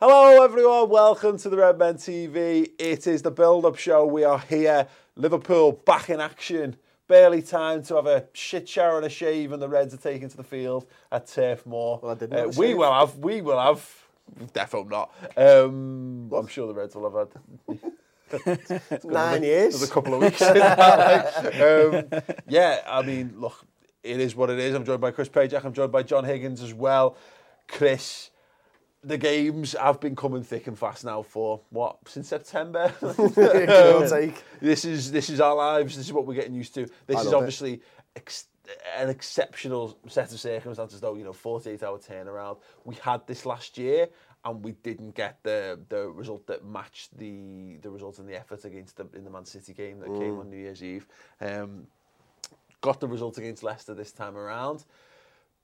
Hello everyone, welcome to the Red Men TV. It is the build-up show. We are here, Liverpool back in action. Barely time to have a shit shower and a shave, and the Reds are taken to the field at Turf Moor. Well, I didn't know we will have. Defo not. I'm sure the Reds will have had... It's 9 years. There's a couple of weeks in that. Like. Yeah, I mean, look, it is what it is. I'm joined by Chris Pajak. I'm joined by John Higgins as well. Chris, the games have been coming thick and fast now for, what, since September? This is our lives. This is what we're getting used to. This is obviously an exceptional set of circumstances, though, 48-hour turnaround. We had this last year, and we didn't get the result that matched the result in the effort in the Man City game that came on New Year's Eve. Got the result against Leicester this time around.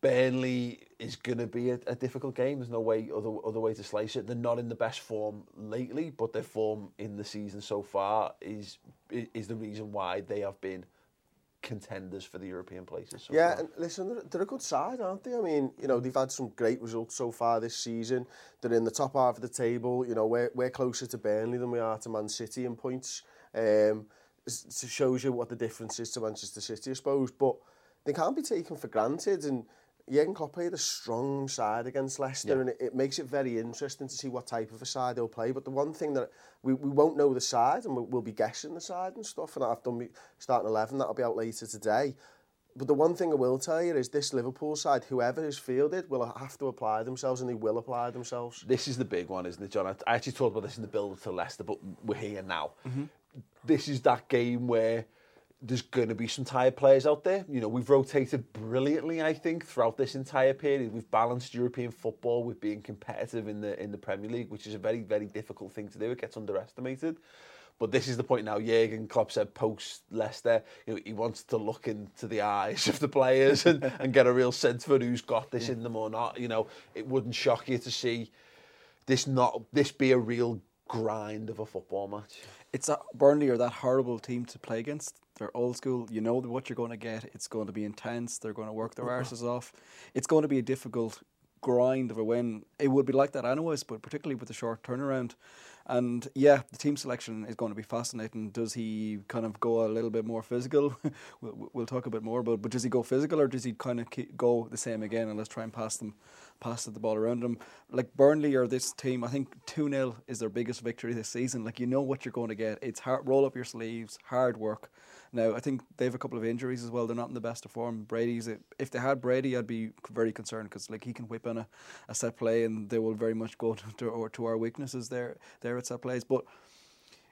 Burnley is going to be a difficult game. There's no way other way to slice it. They're not in the best form lately, but their form in the season so far is the reason why they have been contenders for the European places. So yeah, far. And listen, they're a good side, aren't they? I mean, they've had some great results so far this season. They're in the top half of the table. We're closer to Burnley than we are to Man City in points. It shows you what the difference is to Manchester City, I suppose. But they can't be taken for granted. And Jürgen Klopp played a strong side against Leicester, and it makes it very interesting to see what type of a side they'll play. But the one thing that we won't know the side, and we'll be guessing the side and stuff, and I've done my starting 11, that'll be out later today. But the one thing I will tell you is this Liverpool side, whoever is fielded, will have to apply themselves, and they will apply themselves. This is the big one, isn't it, John? I actually talked about this in the build-up to Leicester, but we're here now. Mm-hmm. This is that game where there's going to be some tired players out there. We've rotated brilliantly, I think, throughout this entire period. We've balanced European football with being competitive in the Premier League, which is a very, very difficult thing to do. It gets underestimated. But this is the point now. Jürgen Klopp said post-Leicester, he wants to look into the eyes of the players and get a real sense for who's got this in them or not. It wouldn't shock you to see this be a real grind of a football match. It's that Burnley are that horrible team to play against. They're old school. You know what you're going to get. It's going to be intense. They're going to work their arses off. It's going to be a difficult grind of a win. It would be like that anyways, but particularly with the short turnaround. And yeah, the team selection is going to be fascinating. Does he kind of go a little bit more physical? We'll talk a bit more about it. But does he go physical, or does he kind of go the same again and let's try and pass the ball around them? Like Burnley or this team, I think 2-0 is their biggest victory this season. Like, you know what you're going to get. It's hard, roll up your sleeves, hard work. Now, I think they have a couple of injuries as well. They're not in the best of form. If they had Brady, I'd be very concerned, because like, he can whip in a set play, and they will very much go to our weaknesses there at set plays. But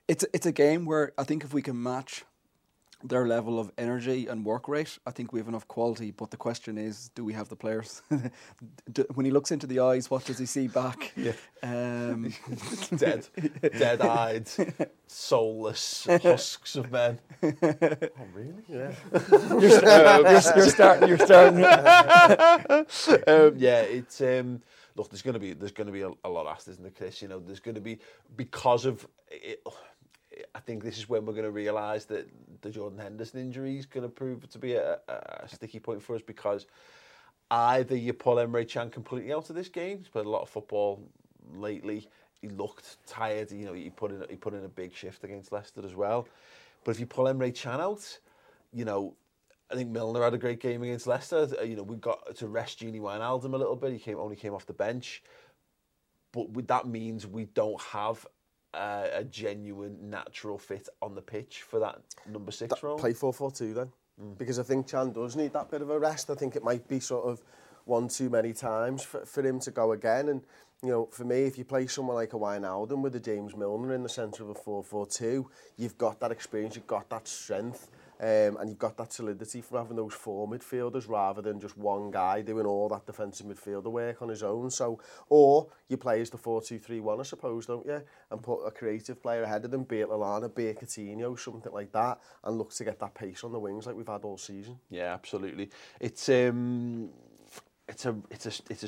it's a game where I think if we can match their level of energy and work rate, I think we have enough quality. But the question is, do we have the players? When he looks into the eyes, what does he see back? Yeah. Dead-eyed, soulless husks of men. Oh, really? Yeah. You're starting. It's... look, there's going to be a lot asked, isn't there, Chris? There's going to be, because of... It, I think this is when we're going to realise that the Jordan Henderson injury is going to prove to be a sticky point for us, because either you pull Emre Can completely out of this game. He's played a lot of football lately. He looked tired. You know, he put in a big shift against Leicester as well. But if you pull Emre Can out, you know, I think Milner had a great game against Leicester. You know, we got to rest Gini Wijnaldum a little bit. He only came off the bench. But that means we don't have a genuine natural fit on the pitch for that number six role. Play 4-4-2 then. Because I think Can does need that bit of a rest. I think it might be sort of one too many times for him to go again. And, you know, for me, if you play someone like a Wijnaldum with a James Milner in the centre of a 4-4-2, you've got that experience, you've got that strength, and you've got that solidity from having those four midfielders rather than just one guy doing all that defensive midfielder work on his own. So, or you play as the 4-2-3-1, I suppose, don't you? And put a creative player ahead of them, Bale Lallana, Bale Coutinho, something like that, and look to get that pace on the wings like we've had all season. Yeah, absolutely. It's a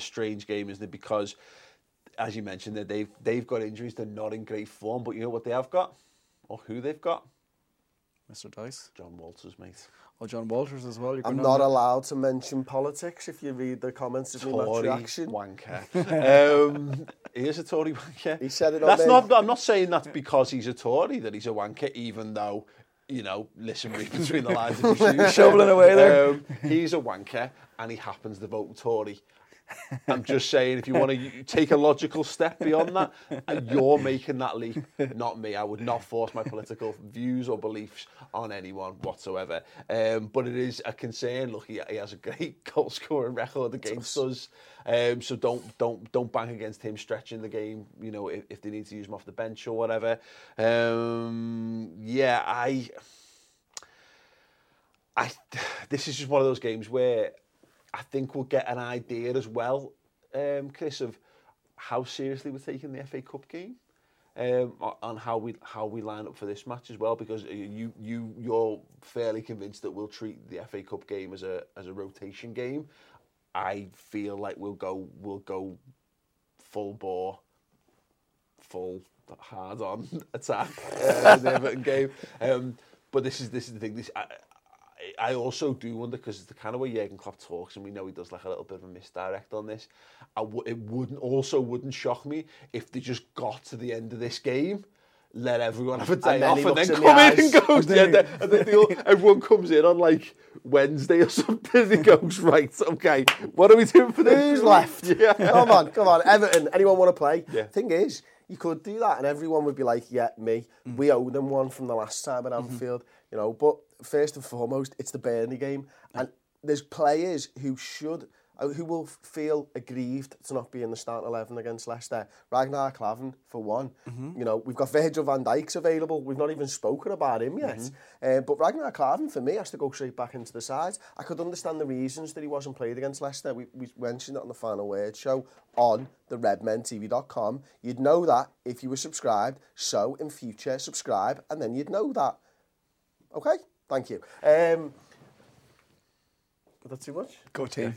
strange game, isn't it? Because, as you mentioned, they've got injuries. They're not in great form, but you know what they have got, or who they've got. Mr. Dice. John Walters, mate. Oh, John Walters as well. I'm not allowed to mention politics if you read the comments of Tory reaction. Wanker. He is a Tory wanker. He said it on I'm not saying that's because he's a Tory that he's a wanker, even though, you know, listen, read between the lines of his shoes. Shoveling away there. He's a wanker and he happens to vote Tory. I'm just saying, if you want to take a logical step beyond that, and you're making that leap, not me. I would not force my political views or beliefs on anyone whatsoever. But it is a concern. Look, he has a great goal scoring record against us, so don't bang against him stretching the game. You know, if they need to use him off the bench or whatever. This is just one of those games where I think we'll get an idea as well, Chris, of how seriously we're taking the FA Cup game, and how we line up for this match as well. Because you're fairly convinced that we'll treat the FA Cup game as a rotation game. I feel like we'll go full bore, full hard on attack in the Everton game. But this is the thing. I also do wonder, because it's the kind of way Jürgen Klopp talks, and we know he does like a little bit of a misdirect on this. It wouldn't shock me if they just got to the end of this game, let everyone have a day off, and then come in and goes. Everyone comes in on like Wednesday or something. He goes, right, okay, what are we doing for this? Who's left? Yeah. Come on, Everton. Anyone want to play? Yeah. Thing is, you could do that, and everyone would be like, yeah, me. Mm. We owe them one from the last time at Anfield, you know, but. First and foremost, it's the Burnley game, and there's players who will feel aggrieved to not be in the starting 11 against Leicester. Ragnar Klavan, for one. Mm-hmm. You know, we've got Virgil van Dijk's available. We've not even spoken about him yet. Mm-hmm. But Ragnar Klavan, for me, has to go straight back into the side. I could understand the reasons that he wasn't played against Leicester. We mentioned that on the Final Word show on the redmentv.com. You'd know that if you were subscribed. So, in future, subscribe, and then you'd know that. Okay? Thank you. Was that too much? Go team.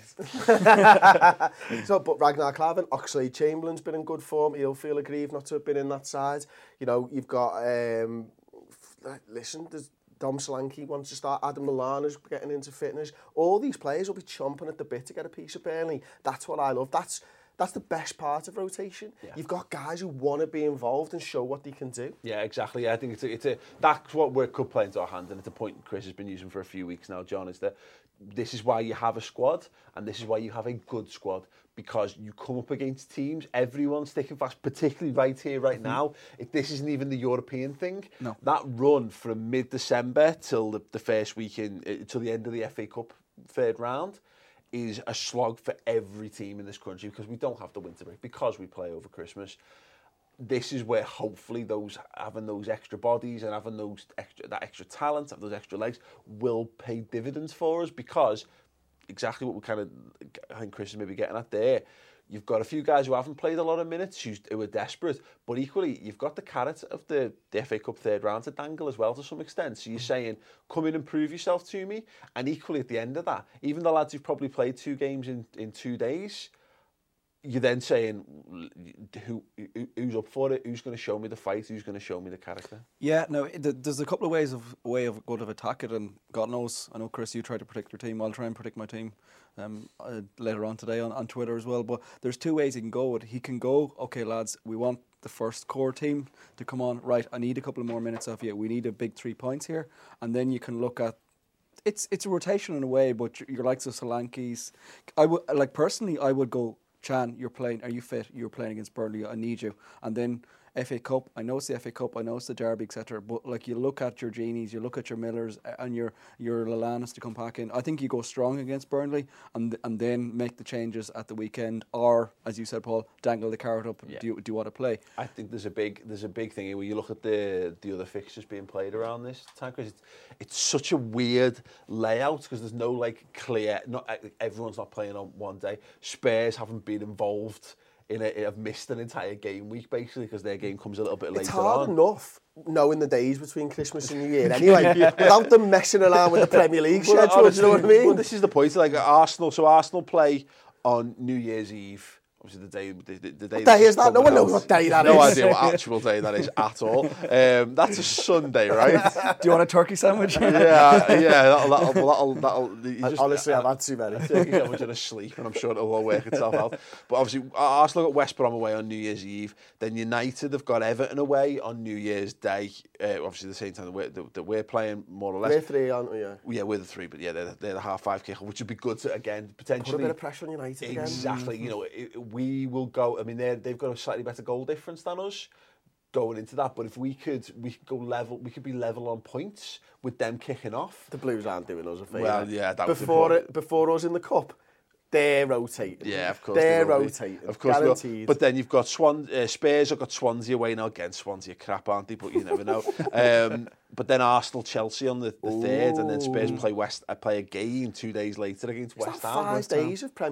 But Ragnar Klavan, Oxlade-Chamberlain's been in good form. He'll feel aggrieved not to have been in that side. You know, you've got... there's Dom Solanke wants to start. Adam Lallana's getting into fitness. All these players will be chomping at the bit to get a piece of Burnley. That's what I love. That's the best part of rotation. Yeah. You've got guys who want to be involved and show what they can do. Yeah, exactly. I think that's what we could play into our hands, and it's a point Chris has been using for a few weeks now, John, is that this is why you have a squad, and this is why you have a good squad, because you come up against teams, everyone's sticking fast, particularly right here, right now. If this isn't even the European thing, no. That run from mid-December till the first week till the end of the FA Cup third round, is a slog for every team in this country, because we don't have the winter break, because we play over Christmas. This is where hopefully having those extra bodies and having that extra talent, have those extra legs, will pay dividends for us, because exactly what we I think Chris is maybe getting at there. You've got a few guys who haven't played a lot of minutes, who are desperate, but equally you've got the carrot of the FA Cup third round to dangle as well to some extent. So you're saying, come in and prove yourself to me. And equally at the end of that, even the lads who've probably played two games in 2 days, you're then saying, who's up for it? Who's going to show me the fight? Who's going to show me the character? Yeah, no, there's a couple of ways of attack it, and God knows, I know, Chris, you try to predict your team. I'll try and predict my team later on today on Twitter as well. But there's two ways he can go. He can go, okay, lads, we want the first core team to come on. Right, I need a couple of more minutes off you. We need a big 3 points here. And then you can look at, it's a rotation in a way, but your likes of Solanke's, I would go, Chan, you're playing, are you fit? You're playing against Burnley, I need you. And then FA Cup, I know it's the FA Cup, I know it's the Derby, etc. But like, you look at your Genies, you look at your Millers and your Lallanas to come back in. I think you go strong against Burnley and then make the changes at the weekend, or, as you said, Paul, dangle the carrot up. Yeah. Do you want to play? I think there's a big thing here where you look at the other fixtures being played around this time, because it's such a weird layout, because there's no clear. Not everyone's not playing on one day. Spurs haven't been involved. I've missed an entire game week, basically, because their game comes a little bit later on. It's hard enough knowing the days between Christmas and New Year anyway, without them messing around with the Premier League schedule, honestly, do you know what I mean? Well, this is the point, Arsenal play on New Year's Eve, obviously the day what day is that? No one knows what day that is. No idea what actual day that is at all. That's a Sunday, right? Do you want a turkey sandwich? Yeah. That'll honestly, I've had too many. Turkey sandwich and a sleep, and I'm sure it'll all work itself out. But obviously, Arsenal got West Brom away on New Year's Eve. Then United have got Everton away on New Year's Day. Obviously, the same time that we're playing, more or less. We're three, aren't we? Yeah, we're the three, but yeah, they're the 5:30 kick, which would be good to, again, potentially put a bit of pressure on United again. Exactly. You know. We will go. I mean, they've got a slightly better goal difference than us going into that. But if we could go level. We could be level on points with them kicking off. The Blues aren't doing us a favour. Well, yeah, that before us in the cup, they're rotating. Yeah, of course they're rotating. Of course, guaranteed. But then you've got Spurs. I've got Swansea away now. Again, Swansea are crap, aren't they? But you never know. But then Arsenal, Chelsea on the third, and then Spurs play a game 2 days later against West Ham. 5 days of Premier.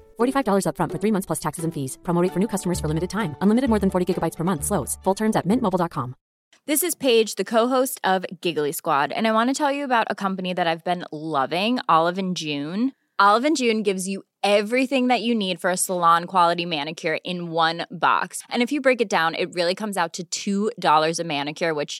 $45 up front for 3 months plus taxes and fees. Promo rate for new customers for limited time. Unlimited more than 40 gigabytes per month slows. Full terms at mintmobile.com. This is Paige, the co-host of Giggly Squad, and I want to tell you about a company that I've been loving, Olive & June. Olive & June gives you everything that you need for a salon-quality manicure in one box. And if you break it down, it really comes out to $2 a manicure, which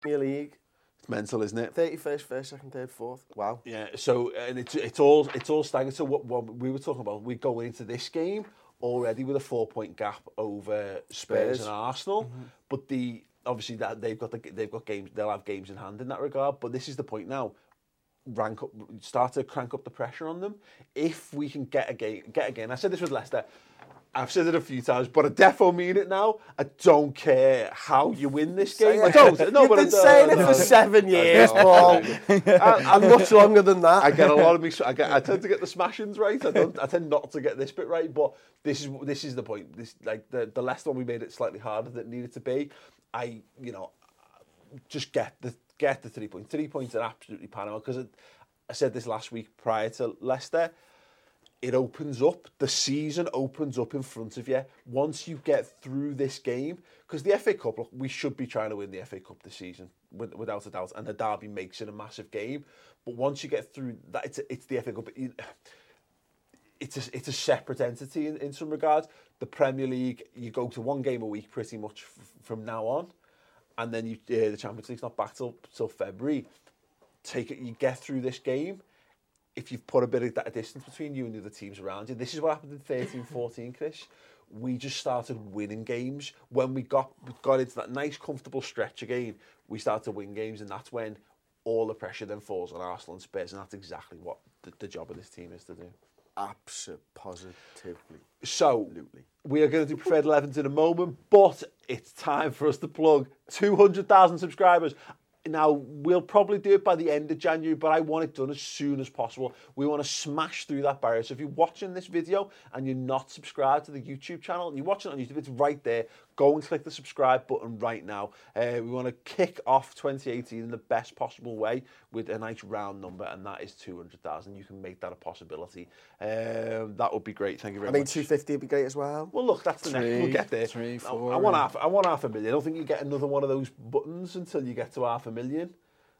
Premier League, it's mental, isn't it? 31st, 1st, 2nd, 3rd, 4th. Wow. Yeah. So, and it's all staggered. So what we were talking about, we go into this game already with a 4-point gap over Spurs and Arsenal, mm-hmm. but the obviously that they've got games, they'll have games in hand in that regard. But this is the point now. Rank up, start to crank up the pressure on them. If we can get a game. I said this with Leicester. I've said it a few times, but I defo mean it now. I don't care how you win this game. I don't. No, you've been saying it for 7 years, Paul, and much longer than that. I get a lot of me. I tend to get the smashings right. I tend not to get this bit right. But this is the point. This, like the Leicester one, we made it slightly harder than it needed to be. Just get the 3 points. 3 points are absolutely paramount because I said this last week prior to Leicester. It opens up, the season opens up in front of you once you get through this game. Because the FA Cup, look, we should be trying to win the FA Cup this season, without a doubt, and the derby makes it a massive game. But once you get through that, it's the FA Cup. It's a separate entity in some regards. The Premier League, you go to one game a week pretty much from now on, and then the Champions League's not back till February. Take it, you get through this game. If you've put a bit of that distance between you and the other teams around you, this is what happened in 13-14, Chris. We just started winning games. When we got into that nice, comfortable stretch again, we started to win games, and that's when all the pressure then falls on Arsenal and Spurs, and that's exactly what the job of this team is to do. Absolutely. Positively. So, absolutely. We are going to do Preferred 11s in a moment, but it's time for us to plug 200,000 subscribers. Now, we'll probably do it by the end of January, but I want it done as soon as possible. We want to smash through that barrier. So if you're watching this video and you're not subscribed to the YouTube channel, and you're watching it on YouTube, it's right there. Go and click the subscribe button right now. We want to kick off 2018 in the best possible way with a nice round number, and that is 200,000. You can make that a possibility. That would be great. Thank you very much. I mean, 250 would be great as well. Well, look, that's the next. We'll get there. I want half a million. I don't think you get another one of those buttons until you get to half a million. Million,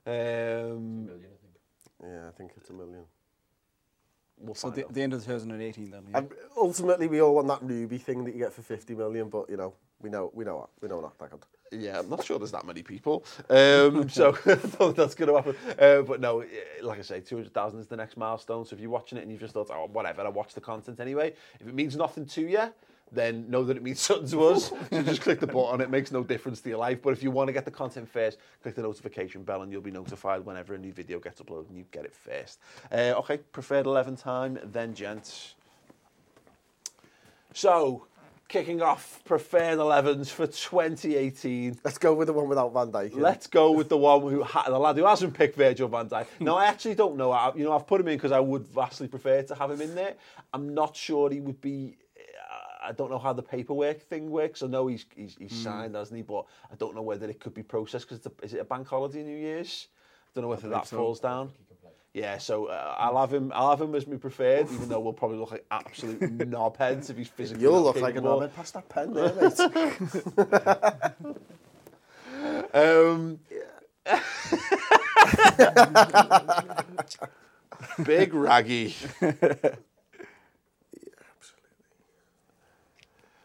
I think. Yeah, I think it's a million. We'll so the end of 2018 then. Yeah. Ultimately, we all want that Ruby thing that you get for 50 million, but you know, we know not that good. Yeah, I'm not sure there's that many people. So that's going to happen. But no, like I say, 200,000 is the next milestone. So if you're watching it and you've just thought, oh, whatever, I watch the content anyway. If it means nothing to you, then know that it means something to us. So just click the button. It makes no difference to your life. But if you want to get the content first, click the notification bell and you'll be notified whenever a new video gets uploaded and you get it first. Okay, preferred 11 time then, gents. So, kicking off preferred 11s for 2018. Let's go with the one without Van Dijk. Let's go with the one the lad who hasn't picked Virgil van Dijk. Now, I actually don't know. I've put him in because I would vastly prefer to have him in there. I'm not sure he would be... I don't know how the paperwork thing works. I know he's signed, hasn't he? But I don't know whether it could be processed because is it a bank holiday, New Year's? I don't know whether that falls down. Yeah, so I'll have him as my preferred, even though we'll probably look like absolute knobheads if he's physically. You'll look like a knobhead. Pass that pen there, mate. Big Raggy.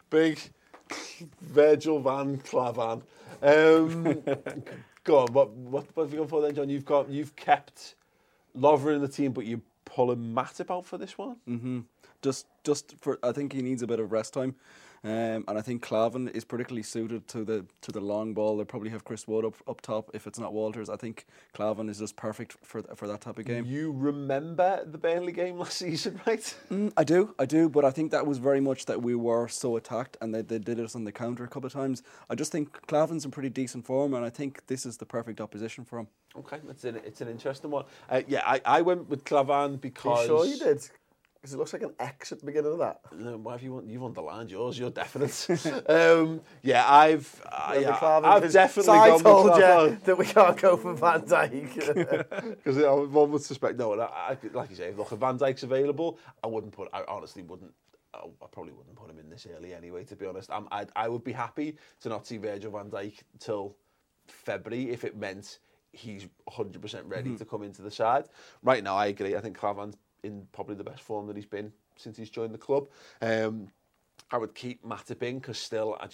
Big Virgil van Klavan. Go on, what have you gone for then, John? You've kept Lovren in the team, but you're pulling Matip out for this one. Mm-hmm. Just for, I think he needs a bit of rest time, and I think Klavan is particularly suited to the long ball. They probably have Chris Wood up top if it's not Walters. I think Klavan is just perfect for that type of game. You remember the Burnley game last season, right? I do, but I think that was very much that we were so attacked, and they did us on the counter a couple of times. I just think Klavan's in pretty decent form, and I think this is the perfect opposition for him. Okay, it's an interesting one. I went with Klavan because... Are you sure you did? Because it looks like an X at the beginning of that. Why have you've underlined yours? You're definite. I've definitely gone with Klavan. I told you that we can't go for Van Dijk because one would suspect. No, I, like you say, look, if Van Dijk's available, I probably wouldn't put him in this early anyway. To be honest, I would be happy to not see Virgil van Dijk till February if it meant he's 100% ready to come into the side. Right now, I agree. I think Klavan's in probably the best form that he's been since he's joined the club. I would keep Matip in because I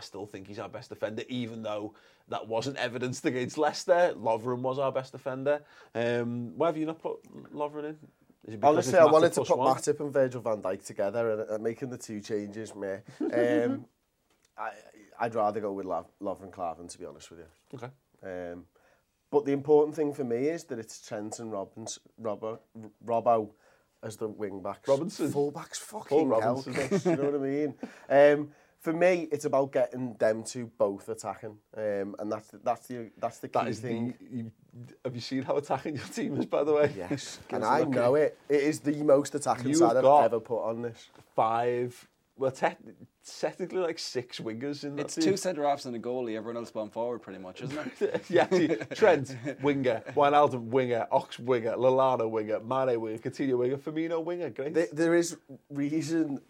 still think he's our best defender, even though that wasn't evidenced against Leicester. Lovren was our best defender. Why have you not put Lovren in? Honestly, I wanted to put Matip and Virgil van Dijk together, and making the two changes, meh. I'd rather go with Love and Klavan, to be honest with you. Okay. But the important thing for me is that it's Trent and Robbo as the wing-backs. Robinson. Full-backs, fucking hell. You know what I mean? For me, it's about getting them two both attacking. And that's the key thing. Have you seen how attacking your team is, by the way? Yes. And I know it. It is the most attacking side I've ever put on this. Technically, like six wingers in that team. It's two centre-halves and a goalie. Everyone else bomb forward, pretty much, isn't it? Yeah, Trent, winger. Wijnaldum, winger. Ox, winger. Lallana, winger. Mane, winger. Coutinho, winger. Firmino, winger. Great. There is reason,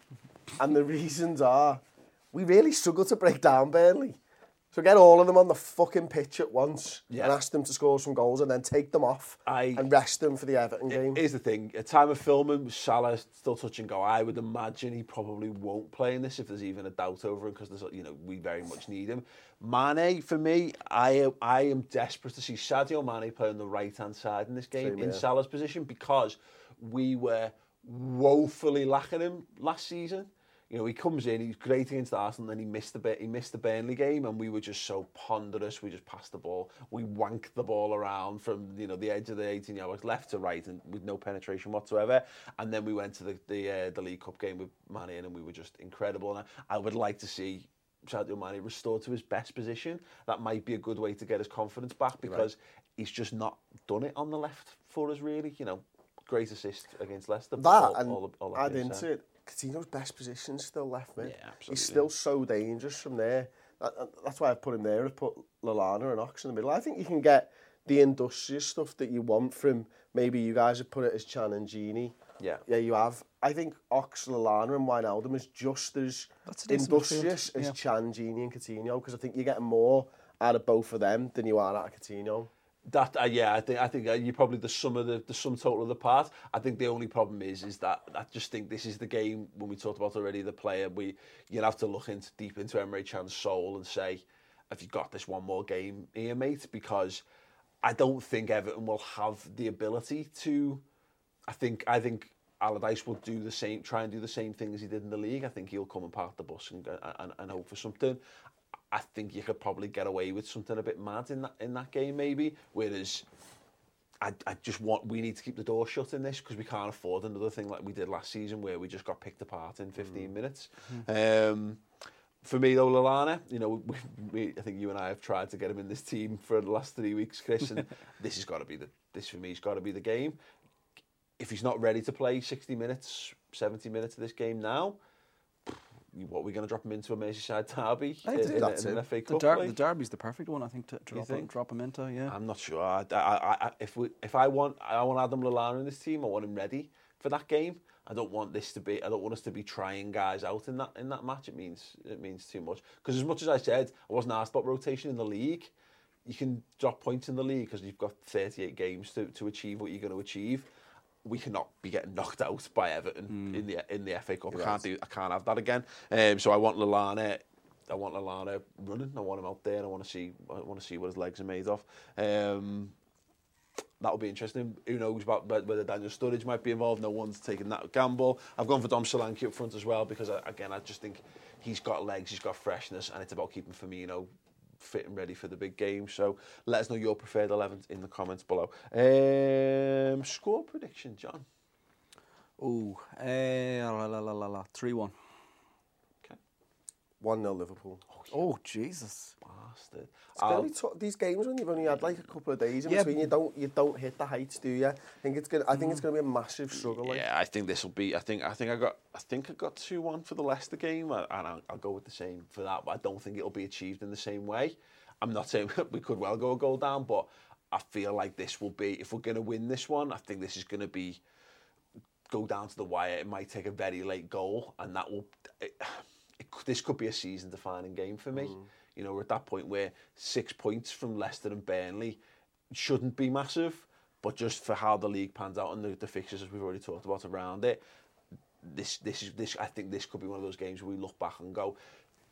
and the reasons are we really struggle to break down Burnley. So get all of them on the fucking pitch at once and ask them to score some goals and then take them off and rest them for the Everton game. Here's the thing. At time of filming, Salah's still touch and go. I would imagine he probably won't play in this if there's even a doubt over him because we very much need him. Mane, for me, I am desperate to see Sadio Mane play on the right-hand side in this game in Salah's position because we were woefully lacking him last season. You know, he comes in, he's great against Arsenal, and then he missed the Burnley game, and we were just so ponderous. We just passed the ball. We wanked the ball around from, the edge of the 18-yard box left to right and with no penetration whatsoever. And then we went to the League Cup game with Mane in, and we were just incredible. And I would like to see Sadio Mane restored to his best position. That might be a good way to get his confidence back because he's just not done it on the left for us, really. Great assist against Leicester. Add into it. Coutinho's best position is still left mid. Yeah, absolutely. He's still so dangerous from there. That's why I've put him there. I've put Lallana and Ox in the middle. I think you can get the industrious stuff that you want from, maybe you guys have put it as Can and Gini. Yeah. Yeah, you have. I think Ox, Lallana and Wijnaldum is just as industrious as Can, Gini and Coutinho because I think you're getting more out of both of them than you are out of Coutinho. I think you're probably the sum total of the part. I think the only problem is that I just think this is the game when we talked about already the player. You'll have to look deep into Emre Can's soul and say, have you got this one more game here, mate? Because I don't think Everton will have the ability to. I think Allardyce will do the same, try and do the same thing as he did in the league. I think he'll come and park the bus and hope for something. I think you could probably get away with something a bit mad in that game maybe. Whereas we need to keep the door shut in this because we can't afford another thing like we did last season where we just got picked apart in 15 minutes. For me though, Lallana, I think you and I have tried to get him in this team for the last 3 weeks, Chris, and this got to be the game. If he's not ready to play 60 minutes, 70 minutes of this game now, what, we're going to drop him into a Merseyside derby in an FA Cup? The derby's the perfect one, I think, to drop him into, yeah. I'm not sure. I want Adam Lallana in this team. I want him ready for that game. I don't want us to be trying guys out in that match. It means too much. Because as much as I said, I wasn't asked about rotation in the league. You can drop points in the league because you've got 38 games to achieve what you're going to achieve. We cannot be getting knocked out by Everton in the FA Cup. Right. I can't have that again. So I want Lallana. I want Lallana running. I want him out there. I want to see what his legs are made of. That'll be interesting. Who knows about whether Daniel Sturridge might be involved? No one's taking that gamble. I've gone for Dom Solanke up front as well because I just think he's got legs. He's got freshness, and it's about keeping Firmino fit and ready for the big game. So let us know your preferred 11 in the comments below. Score prediction, John. 3-1. Okay. 1-0 Liverpool. Oh Jesus, bastard! These games when you've only had like a couple of days in between, you don't hit the heights, do you? I think it's gonna be a massive struggle. Like. Yeah, I think this will be. I think I got 2-1 for the Leicester game, and I'll go with the same for that. But I don't think it'll be achieved in the same way. I'm not saying we could well go a goal down, but I feel like this will be. If we're gonna win this one, I think this is gonna be go down to the wire. It might take a very late goal, and that will. This could be a season-defining game for me. We're at that point where 6 points from Leicester and Burnley shouldn't be massive, but just for how the league pans out and the fixtures, as we've already talked about around it, this is. I think this could be one of those games where we look back and go,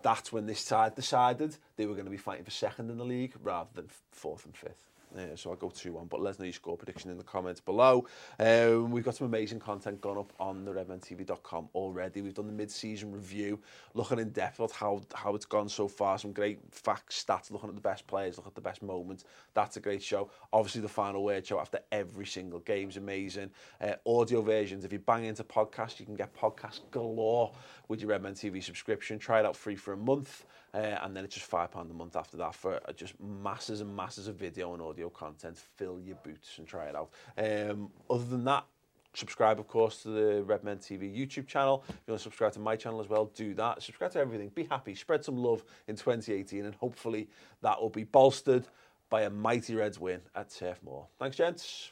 that's when this side decided they were going to be fighting for second in the league rather than fourth and fifth. So I go 2-1, but let us know your score prediction in the comments below. We've got some amazing content gone up on the redmentv.com already. We've done the mid-season review, looking in depth at how it's gone so far, some great facts, stats, looking at the best players, looking at the best moments. That's a great show. Obviously, the final word show after every single game is amazing. Audio versions, if you bang into podcasts, you can get podcasts galore with your Red Men TV subscription. Try it out free for a month. And then it's just £5 a month after that for just masses and masses of video and audio content. Fill your boots and try it out. Other than that, subscribe, of course, to the Red Men TV YouTube channel. If you want to subscribe to my channel as well, do that. Subscribe to everything. Be happy. Spread some love in 2018, and hopefully that will be bolstered by a mighty Reds win at Turf Moor. Thanks, gents.